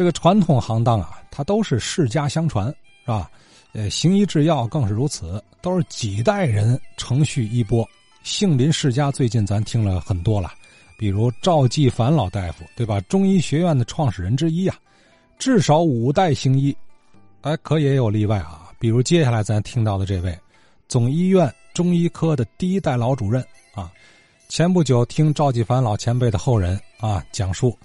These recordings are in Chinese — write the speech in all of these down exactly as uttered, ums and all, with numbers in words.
这个传统行当啊，它都是世家相传，是吧？呃，行医制药更是如此，都是几代人承续衣钵。杏林世家最近咱听了很多了，比如赵继凡老大夫，对吧？中医学院的创始人之一啊，至少五代行医。哎，可也有例外啊，比如接下来咱听到的这位，总医院中医科的第一代老主任啊。前不久听赵继凡老前辈的后人啊讲述，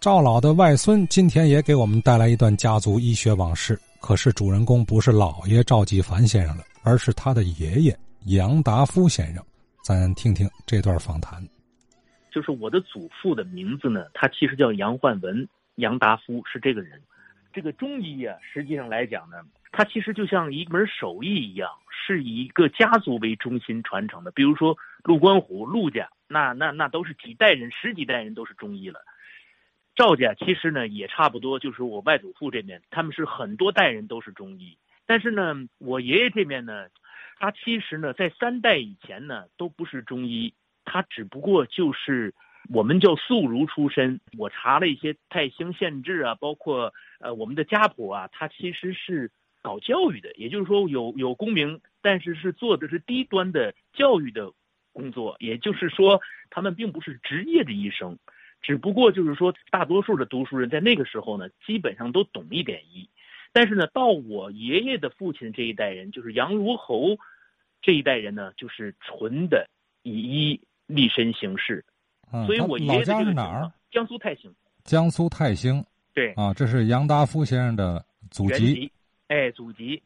赵老的外孙今天也给我们带来一段家族医学往事。可是主人公不是老爷赵继凡先生了，而是他的爷爷杨达夫先生。咱听听这段访谈。就是我的祖父的名字呢，他其实叫杨焕文，杨达夫是这个人。这个中医啊，实际上来讲呢，它其实就像一门手艺一样，是以一个家族为中心传承的。比如说陆观虎、陆家，那那那都是几代人、十几代人都是中医了。赵家其实呢也差不多，就是我外祖父这边，他们是很多代人都是中医。但是呢，我爷爷这边呢，他其实呢在三代以前呢都不是中医，他只不过就是我们叫素儒出身。我查了一些泰兴县志啊，包括呃我们的家谱啊，他其实是搞教育的，也就是说有有功名，但是是做的是低端的教育的工作，也就是说他们并不是职业的医生。只不过就是说大多数的读书人在那个时候呢基本上都懂一点医。但是呢到我爷爷的父亲这一代人，就是杨如侯这一代人呢，就是纯的以医立身行事。嗯，所以我爷爷的这个情况，江苏泰兴。江苏泰兴，对啊，这是杨达夫先生的祖籍。哎，祖籍。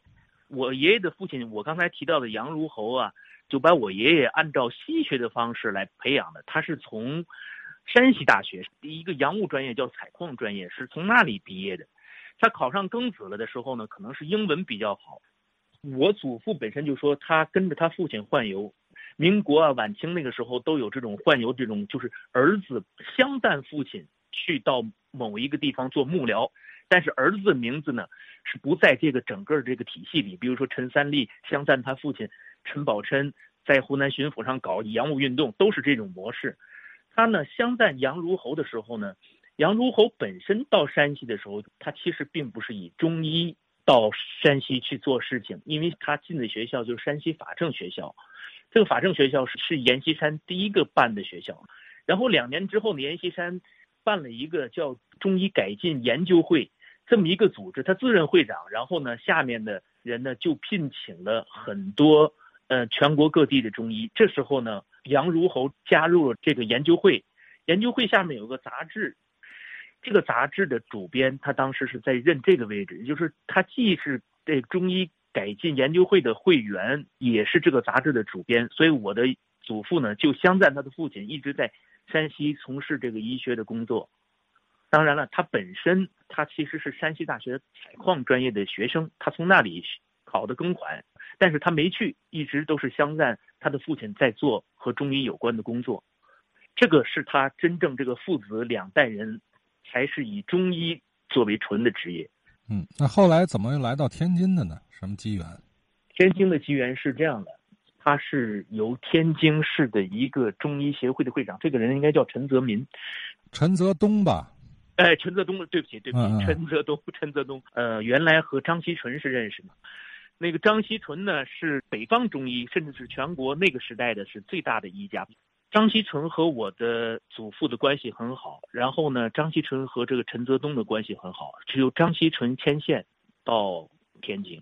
我爷爷的父亲，我刚才提到的杨如侯啊，就把我爷爷按照西学的方式来培养的。他是从山西大学一个洋务专业叫采矿专业，是从那里毕业的。他考上庚子了的时候呢，可能是英文比较好。我祖父本身就说他跟着他父亲宦游，民国啊晚清那个时候都有这种宦游，这种就是儿子相伴父亲去到某一个地方做幕僚，但是儿子的名字呢是不在这个整个这个体系里。比如说陈三立相伴他父亲陈宝琛在湖南巡抚上搞洋务运动，都是这种模式。他呢相伴杨如侯的时候呢，杨如侯本身到山西的时候，他其实并不是以中医到山西去做事情，因为他进的学校就是山西法政学校。这个法政学校是阎锡山第一个办的学校，然后两年之后呢，阎锡山办了一个叫中医改进研究会这么一个组织，他自任会长。然后呢，下面的人呢就聘请了很多呃全国各地的中医。这时候呢，杨如侯加入了这个研究会，研究会下面有个杂志，这个杂志的主编他当时是在任这个位置，就是他既是这中医改进研究会的会员，也是这个杂志的主编。所以我的祖父呢就相赞他的父亲一直在山西从事这个医学的工作。当然了，他本身他其实是山西大学采矿专业的学生，他从那里考的庚款，但是他没去，一直都是相赞他的父亲在做和中医有关的工作。这个是他真正这个父子两代人才是以中医作为纯的职业。嗯，那后来怎么又来到天津的呢？什么机缘？天津的机缘是这样的，他是由天津市的一个中医协会的会长，这个人应该叫陈泽民，陈泽东吧？哎，陈泽东，对不起，对不起，嗯嗯陈泽东，陈泽东，呃，原来和张锡纯是认识的。那个张锡纯呢是北方中医，甚至是全国那个时代的是最大的医家。张锡纯和我的祖父的关系很好，然后呢张锡纯和这个陈泽东的关系很好，只有张锡纯牵线到天津，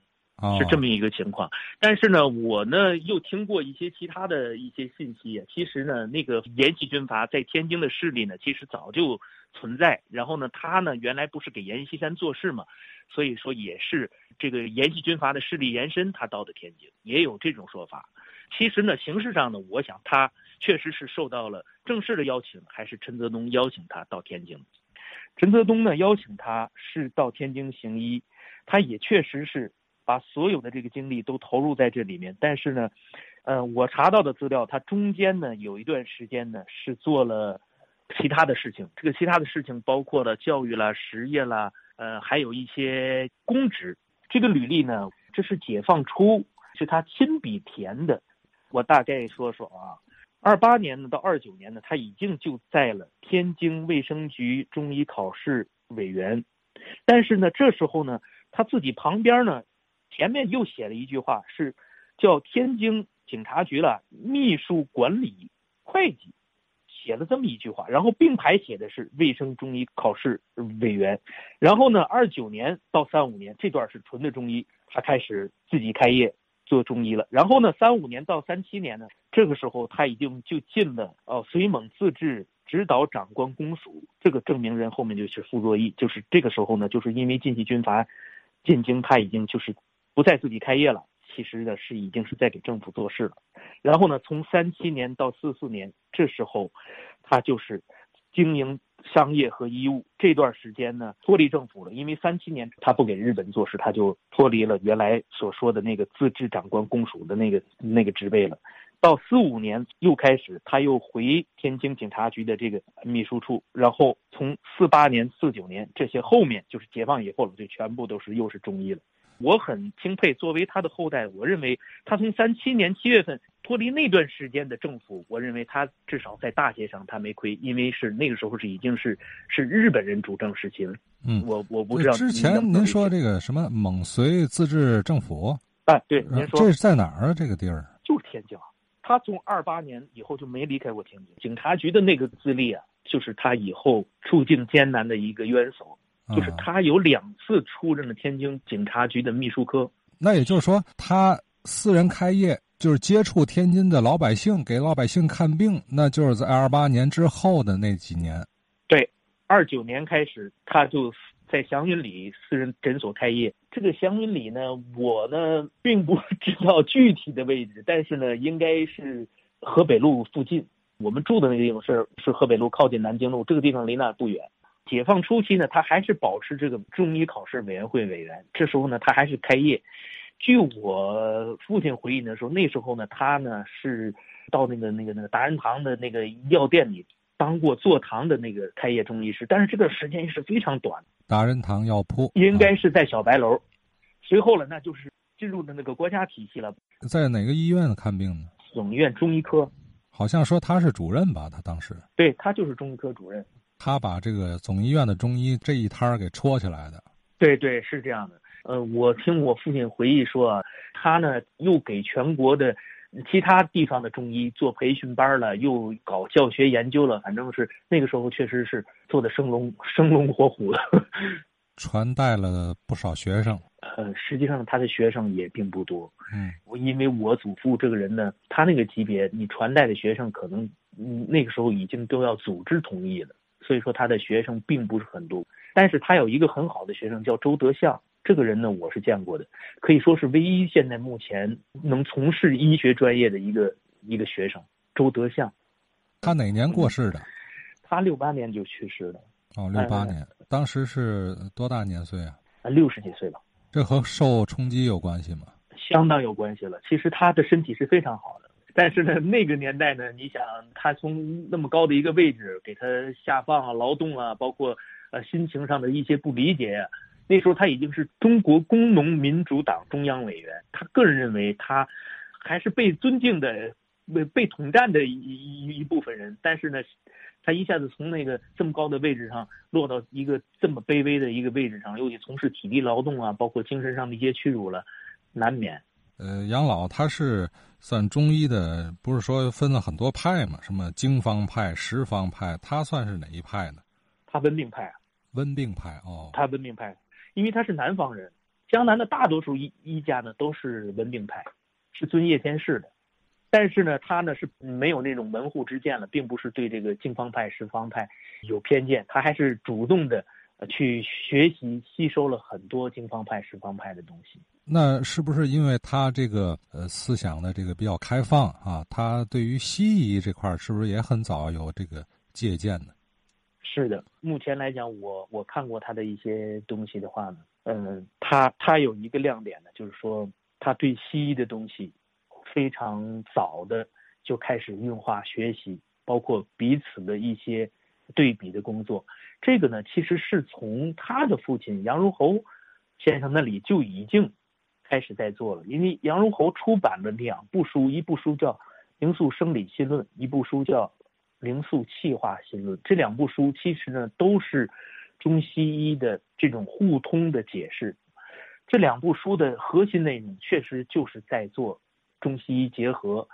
是这么一个情况。但是呢我呢又听过一些其他的一些信息，其实呢那个延禧军阀在天津的势力呢其实早就存在。然后呢他呢原来不是给阎锡山做事嘛，所以说也是这个延禧军阀的势力延伸，他到的天津，也有这种说法。其实呢形式上呢，我想他确实是受到了正式的邀请，还是陈泽东邀请他到天津。陈泽东呢邀请他是到天津行医，他也确实是把所有的这个精力都投入在这里面。但是呢呃，我查到的资料，他中间呢有一段时间呢是做了其他的事情。这个其他的事情包括了教育啦、实业啦，呃，还有一些公职。这个履历呢，这是解放初，是他亲笔填的。我大概说说啊，二八年呢到二九年呢，他已经就在了天津卫生局中医考试委员。但是呢，这时候呢，他自己旁边呢，前面又写了一句话，是叫天津警察局了秘书管理会计，写了这么一句话，然后并排写的是卫生中医考试委员。然后呢，二九年到三五年这段是纯的中医，他开始自己开业做中医了。然后呢，三五年到三七年呢，这个时候他已经就进了呃绥蒙自治指导长官公署，这个证明人后面就是傅作义，就是这个时候呢，就是因为晋系军阀进京，他已经就是不再自己开业了，其实呢是已经是在给政府做事了。然后呢，从三七年到四四年，这时候他就是经营商业和医务，这段时间呢脱离政府了，因为三七年他不给日本做事，他就脱离了原来所说的那个自治长官公署的那个那个职位了。到四五年又开始，他又回天津警察局的这个秘书处，然后从四八年、四九年这些后面就是解放以后了，就全部都是又是中医了。我很钦佩，作为他的后代，我认为他从三七年七月份脱离那段时间的政府，我认为他至少在大街上他没亏，因为是那个时候是已经是是日本人主政时期了。嗯，我我不知道之前您说这个什么蒙绥自治政府啊，对，您说这是在哪儿啊？这个地儿就是天津啊。他从二八年以后就没离开过天津警察局的那个资历啊，就是他以后处境艰难的一个冤首，就是他有两次出任了天津警察局的秘书科。那也就是说，他私人开业就是接触天津的老百姓，给老百姓看病，那就是在二八年之后的那几年。对，二九年开始，他就在祥云里私人诊所开业。这个祥云里呢，我呢并不知道具体的位置，但是呢，应该是河北路附近。我们住的那个地方是是河北路靠近南京路，这个地方离那不远。解放初期呢，他还是保持这个中医考试委员会委员。这时候呢，他还是开业。据我父亲回忆的时候，那时候呢，他呢是到那个那个那个达仁堂的那个药店里当过坐堂的那个开业中医师，但是这个时间是非常短。达仁堂药铺应该是在小白楼，啊、随后了那就是进入了那个国家体系了。在哪个医院看病呢？总医院中医科。好像说他是主任吧？他当时对他就是中医科主任。他把这个总医院的中医这一摊给戳起来的。对对，是这样的。呃，我听我父亲回忆说啊，他呢又给全国的其他地方的中医做培训班了，又搞教学研究了，反正是那个时候确实是做的生龙生龙活虎的，传带了不少学生。呃，实际上他的学生也并不多。嗯，因为我祖父这个人呢，他那个级别，你传带的学生可能那个时候已经都要组织同意了。所以说他的学生并不是很多，但是他有一个很好的学生叫周德相，这个人呢我是见过的，可以说是唯一现在目前能从事医学专业的一个一个学生。周德相，他哪年过世的？他六八年就去世了。哦，六八年，嗯、当时是多大年岁啊？六十几岁了。这和受冲击有关系吗？相当有关系了。其实他的身体是非常好的。但是呢，那个年代呢，你想他从那么高的一个位置给他下放啊、劳动啊，包括呃心情上的一些不理解，啊、那时候他已经是中国工农民主党中央委员，他个人认为他还是被尊敬的、被被统战的一一部分人。但是呢，他一下子从那个这么高的位置上落到一个这么卑微的一个位置上，尤其从事体力劳动啊，包括精神上的一些屈辱了，难免。呃，杨老他是算中医的，不是说分了很多派嘛？什么经方派、石方派，他算是哪一派呢？他温病派。温病派哦。他温病派，因为他是南方人，江南的大多数医医家呢都是温病派，是遵叶天士的。但是呢，他呢是没有那种门户之见了，并不是对这个经方派、石方派有偏见，他还是主动的去学习吸收了很多经方派、石方派的东西。那是不是因为他这个呃思想的这个比较开放啊，他对于西医这块是不是也很早有这个借鉴呢？是的，目前来讲，我我看过他的一些东西的话呢，嗯，他他有一个亮点呢，就是说他对西医的东西非常早的就开始运化学习，包括彼此的一些对比的工作。这个呢，其实是从他的父亲杨如侯先生那里就已经开始在做了。因为杨如侯出版了两部书，一部书叫《灵素生理新论》，一部书叫《灵素气化新论》。这两部书其实呢，都是中西医的这种互通的解释。这两部书的核心内容确实就是在做中西医结合，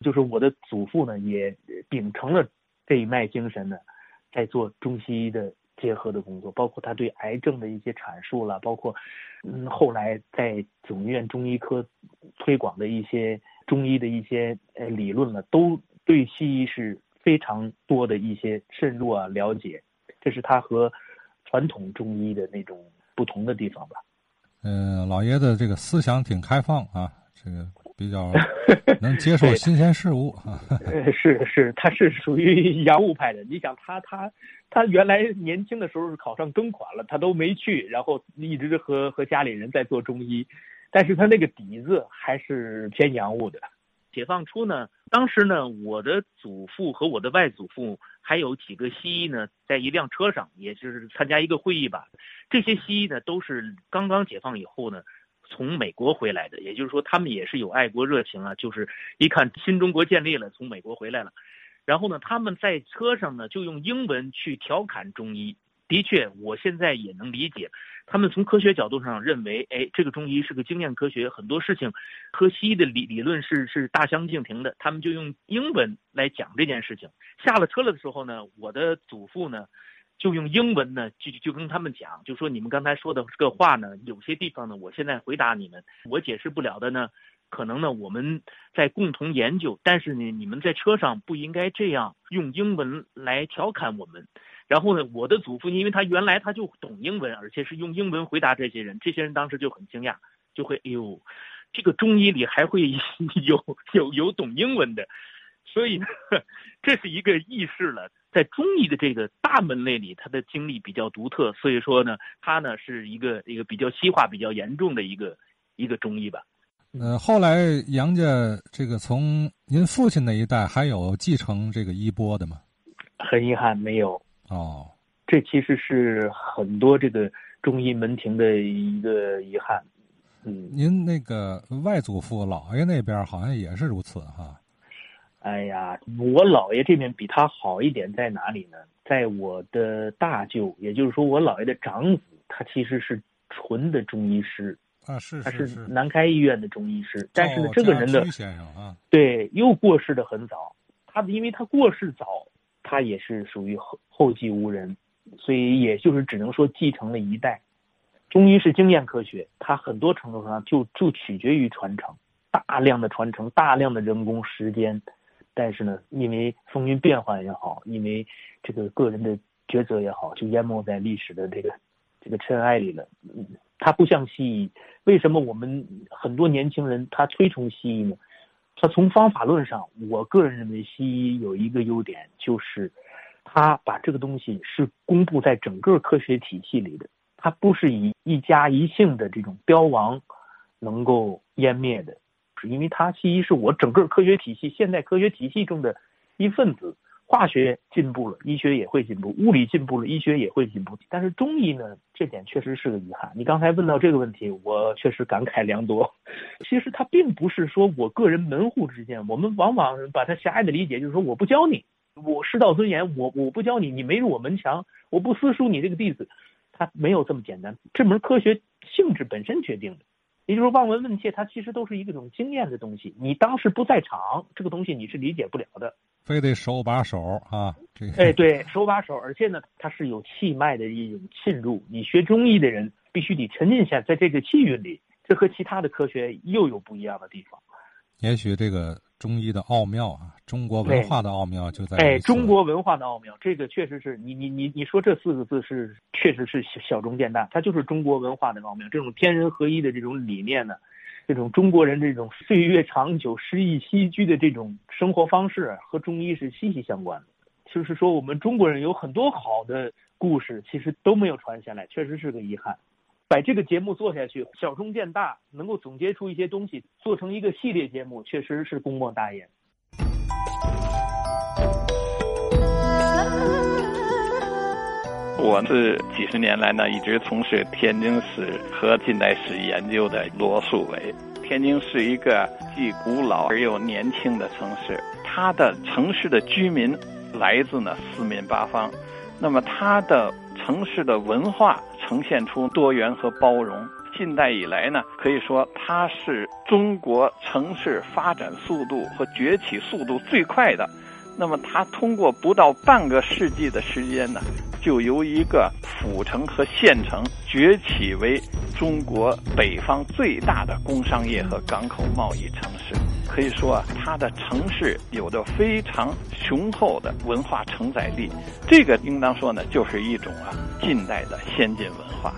就是我的祖父呢也秉承了这一脉精神呢，在做中西医的结合的工作，包括他对癌症的一些阐述了，包括嗯后来在九医院中医科推广的一些中医的一些呃理论了，都对西医是非常多的一些深入啊了解，这是他和传统中医的那种不同的地方吧。嗯，老爷子这个思想挺开放啊，这个比较能接受新鲜事物是是，他是属于洋务派的。你想他他他原来年轻的时候是考上庚款了，他都没去，然后一直和和家里人在做中医，但是他那个底子还是偏洋务的。解放初呢，当时呢，我的祖父和我的外祖父还有几个西医呢，在一辆车上，也就是参加一个会议吧。这些西医呢，都是刚刚解放以后呢，从美国回来的，也就是说，他们也是有爱国热情啊，就是一看新中国建立了，从美国回来了。然后呢，他们在车上呢，就用英文去调侃中医。的确，我现在也能理解，他们从科学角度上认为，哎，这个中医是个经验科学，很多事情和西医的理理论是是大相径庭的。他们就用英文来讲这件事情。下了车了的时候呢，我的祖父呢，就用英文呢，就就跟他们讲，就说你们刚才说的这个话呢，有些地方呢，我现在回答你们，我解释不了的呢，可能呢我们在共同研究，但是呢，你们在车上不应该这样用英文来调侃我们。然后呢，我的祖父因为他原来他就懂英文，而且是用英文回答这些人，这些人当时就很惊讶，就会哎呦，这个中医里还会有有有懂英文的，所以呢，这是一个轶事了。在中医的这个大门类里，他的经历比较独特，所以说呢，他呢是一个一个比较西化比较严重的一个一个中医吧。呃，后来杨家这个从您父亲那一代还有继承这个衣钵的吗？很遗憾，没有。哦，这其实是很多这个中医门庭的一个遗憾。嗯，您那个外祖父老爷那边好像也是如此哈。哎呀，我老爷这边比他好一点在哪里呢？在我的大舅，也就是说我老爷的长子，他其实是纯的中医师啊，是是是，他是南开医院的中医师，但是呢，这个人呢，啊、对，又过世的很早。他因为他过世早，他也是属于后后继无人，所以也就是只能说继承了一代。中医是经验科学，它很多程度上就就取决于传承，大量的传承，大量的人工时间。但是呢，因为风云变幻也好，因为这个个人的抉择也好，就淹没在历史的这个这个尘埃里了。嗯，它不像西医，为什么我们很多年轻人他推崇西医呢？他从方法论上，我个人认为西医有一个优点，就是他把这个东西是公布在整个科学体系里的，它不是以一家一姓的这种标王能够湮灭的，因为它西医是我整个科学体系，现代科学体系中的一份子。化学进步了，医学也会进步；物理进步了，医学也会进步。但是中医呢，这点确实是个遗憾。你刚才问到这个问题，我确实感慨良多。其实它并不是说我个人门户之见，我们往往把它狭隘的理解就是说我不教你，我师道尊严，我我不教你，你没入我门墙，我不私塾你这个弟子。它没有这么简单，这门科学性质本身决定的。也就是说，望闻问切，它其实都是一种经验的东西。你当时不在场，这个东西你是理解不了的。非得手把手啊，这个哎对，手把手，而且呢，它是有气脉的一种浸入。你学中医的人必须得沉浸下在这个气韵里，这和其他的科学又有不一样的地方。也许这个中医的奥妙啊，中国文化的奥妙就在哎，中国文化的奥妙，这个确实是你你你你说这四个字是确实是小中见大，它就是中国文化的奥妙。这种天人合一的这种理念呢，这种中国人这种岁月长久、诗意栖居的这种生活方式和中医是息息相关的。就是说，我们中国人有很多好的故事，其实都没有传下来，确实是个遗憾。把这个节目做下去，小中见大，能够总结出一些东西，做成一个系列节目，确实是功莫大焉。我是几十年来呢，一直从事天津史和近代史研究的罗素伟。天津是一个既古老而又年轻的城市，它的城市的居民来自呢四面八方，那么它的城市的文化呈现出多元和包容。近代以来呢，可以说它是中国城市发展速度和崛起速度最快的。那么它通过不到半个世纪的时间呢，就由一个府城和县城崛起为中国北方最大的工商业和港口贸易城市。可以说它的城市有着非常雄厚的文化承载力，这个应当说呢，就是一种啊近代的先进文化。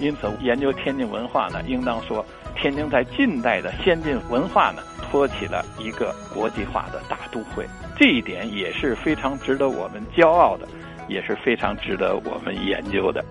因此研究天津文化呢，应当说天津在近代的先进文化呢，托起了一个国际化的大都会，这一点也是非常值得我们骄傲的，也是非常值得我们研究的。